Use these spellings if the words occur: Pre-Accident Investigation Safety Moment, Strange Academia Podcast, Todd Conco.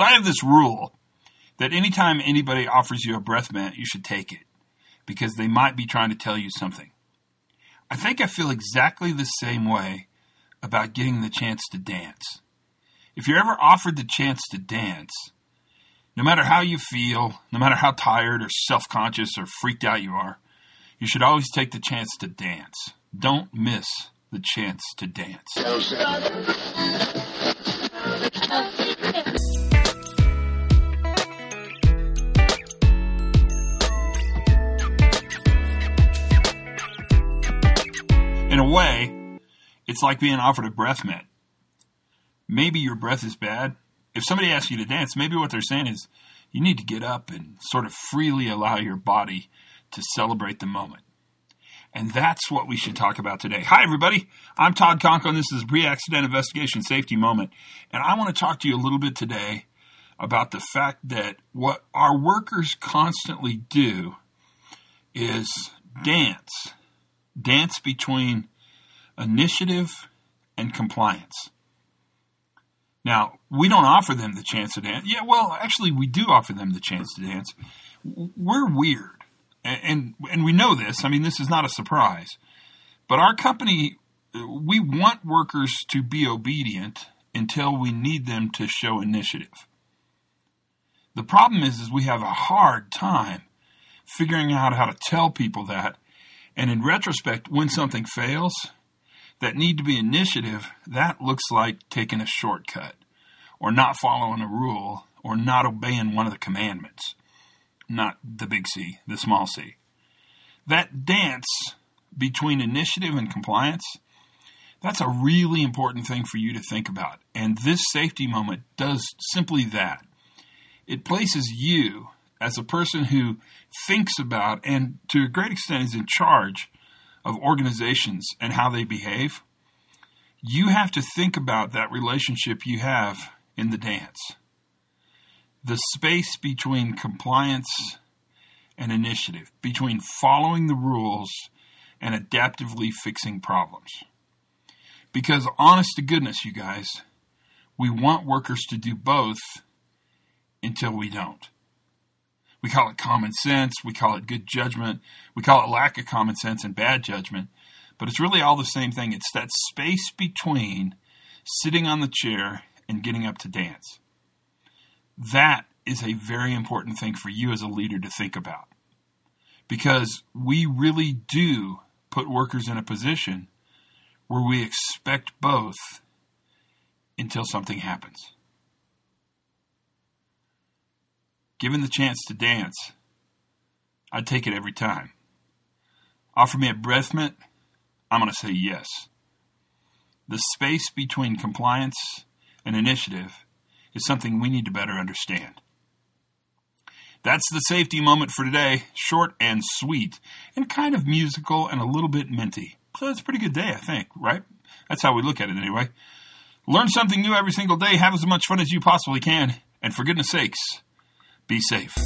So I have this rule that anytime anybody offers you a breath mint, you should take it because they might be trying to tell you something. I think I feel exactly the same way about getting the chance to dance. If you're ever offered the chance to dance, no matter how you feel, no matter how tired or self-conscious or freaked out you are, you should always take the chance to dance. Don't miss the chance to dance. In a way, it's like being offered a breath mint. Maybe your breath is bad. If somebody asks you to dance, maybe what they're saying is you need to get up and sort of freely allow your body to celebrate the moment. And that's what we should talk about today. Hi, everybody. I'm Todd Conco, and this is Pre-Accident Investigation Safety Moment. And I want to talk to you a little bit today about the fact that what our workers constantly do is dance. Dance between initiative and compliance. Now, we don't offer them the chance to dance. Yeah, well, actually, we do offer them the chance to dance. We're weird. And we know this. I mean, this is not a surprise. But our company, we want workers to be obedient until we need them to show initiative. The problem is we have a hard time figuring out how to tell people that. And in retrospect, when something fails that need to be initiative, that looks like taking a shortcut or not following a rule or not obeying one of the commandments. Not the big C, the small c. That dance between initiative and compliance, that's a really important thing for you to think about. And this safety moment does simply that. It places you as a person who thinks about and to a great extent is in charge of organizations and how they behave. You have to think about that relationship you have in the dance. The space between compliance and initiative, between following the rules and adaptively fixing problems. Because honest to goodness, you guys, we want workers to do both until we don't. We call it common sense, we call it good judgment, we call it lack of common sense and bad judgment, but it's really all the same thing. It's that space between sitting on the chair and getting up to dance. That is a very important thing for you as a leader to think about, because we really do put workers in a position where we expect both until something happens. Given the chance to dance, I'd take it every time. Offer me a breath mint, I'm going to say yes. The space between compliance and initiative is something we need to better understand. That's the safety moment for today. Short and sweet and kind of musical and a little bit minty. So that's a pretty good day, I think, right? That's how we look at it anyway. Learn something new every single day. Have as much fun as you possibly can. And for goodness sakes, be safe.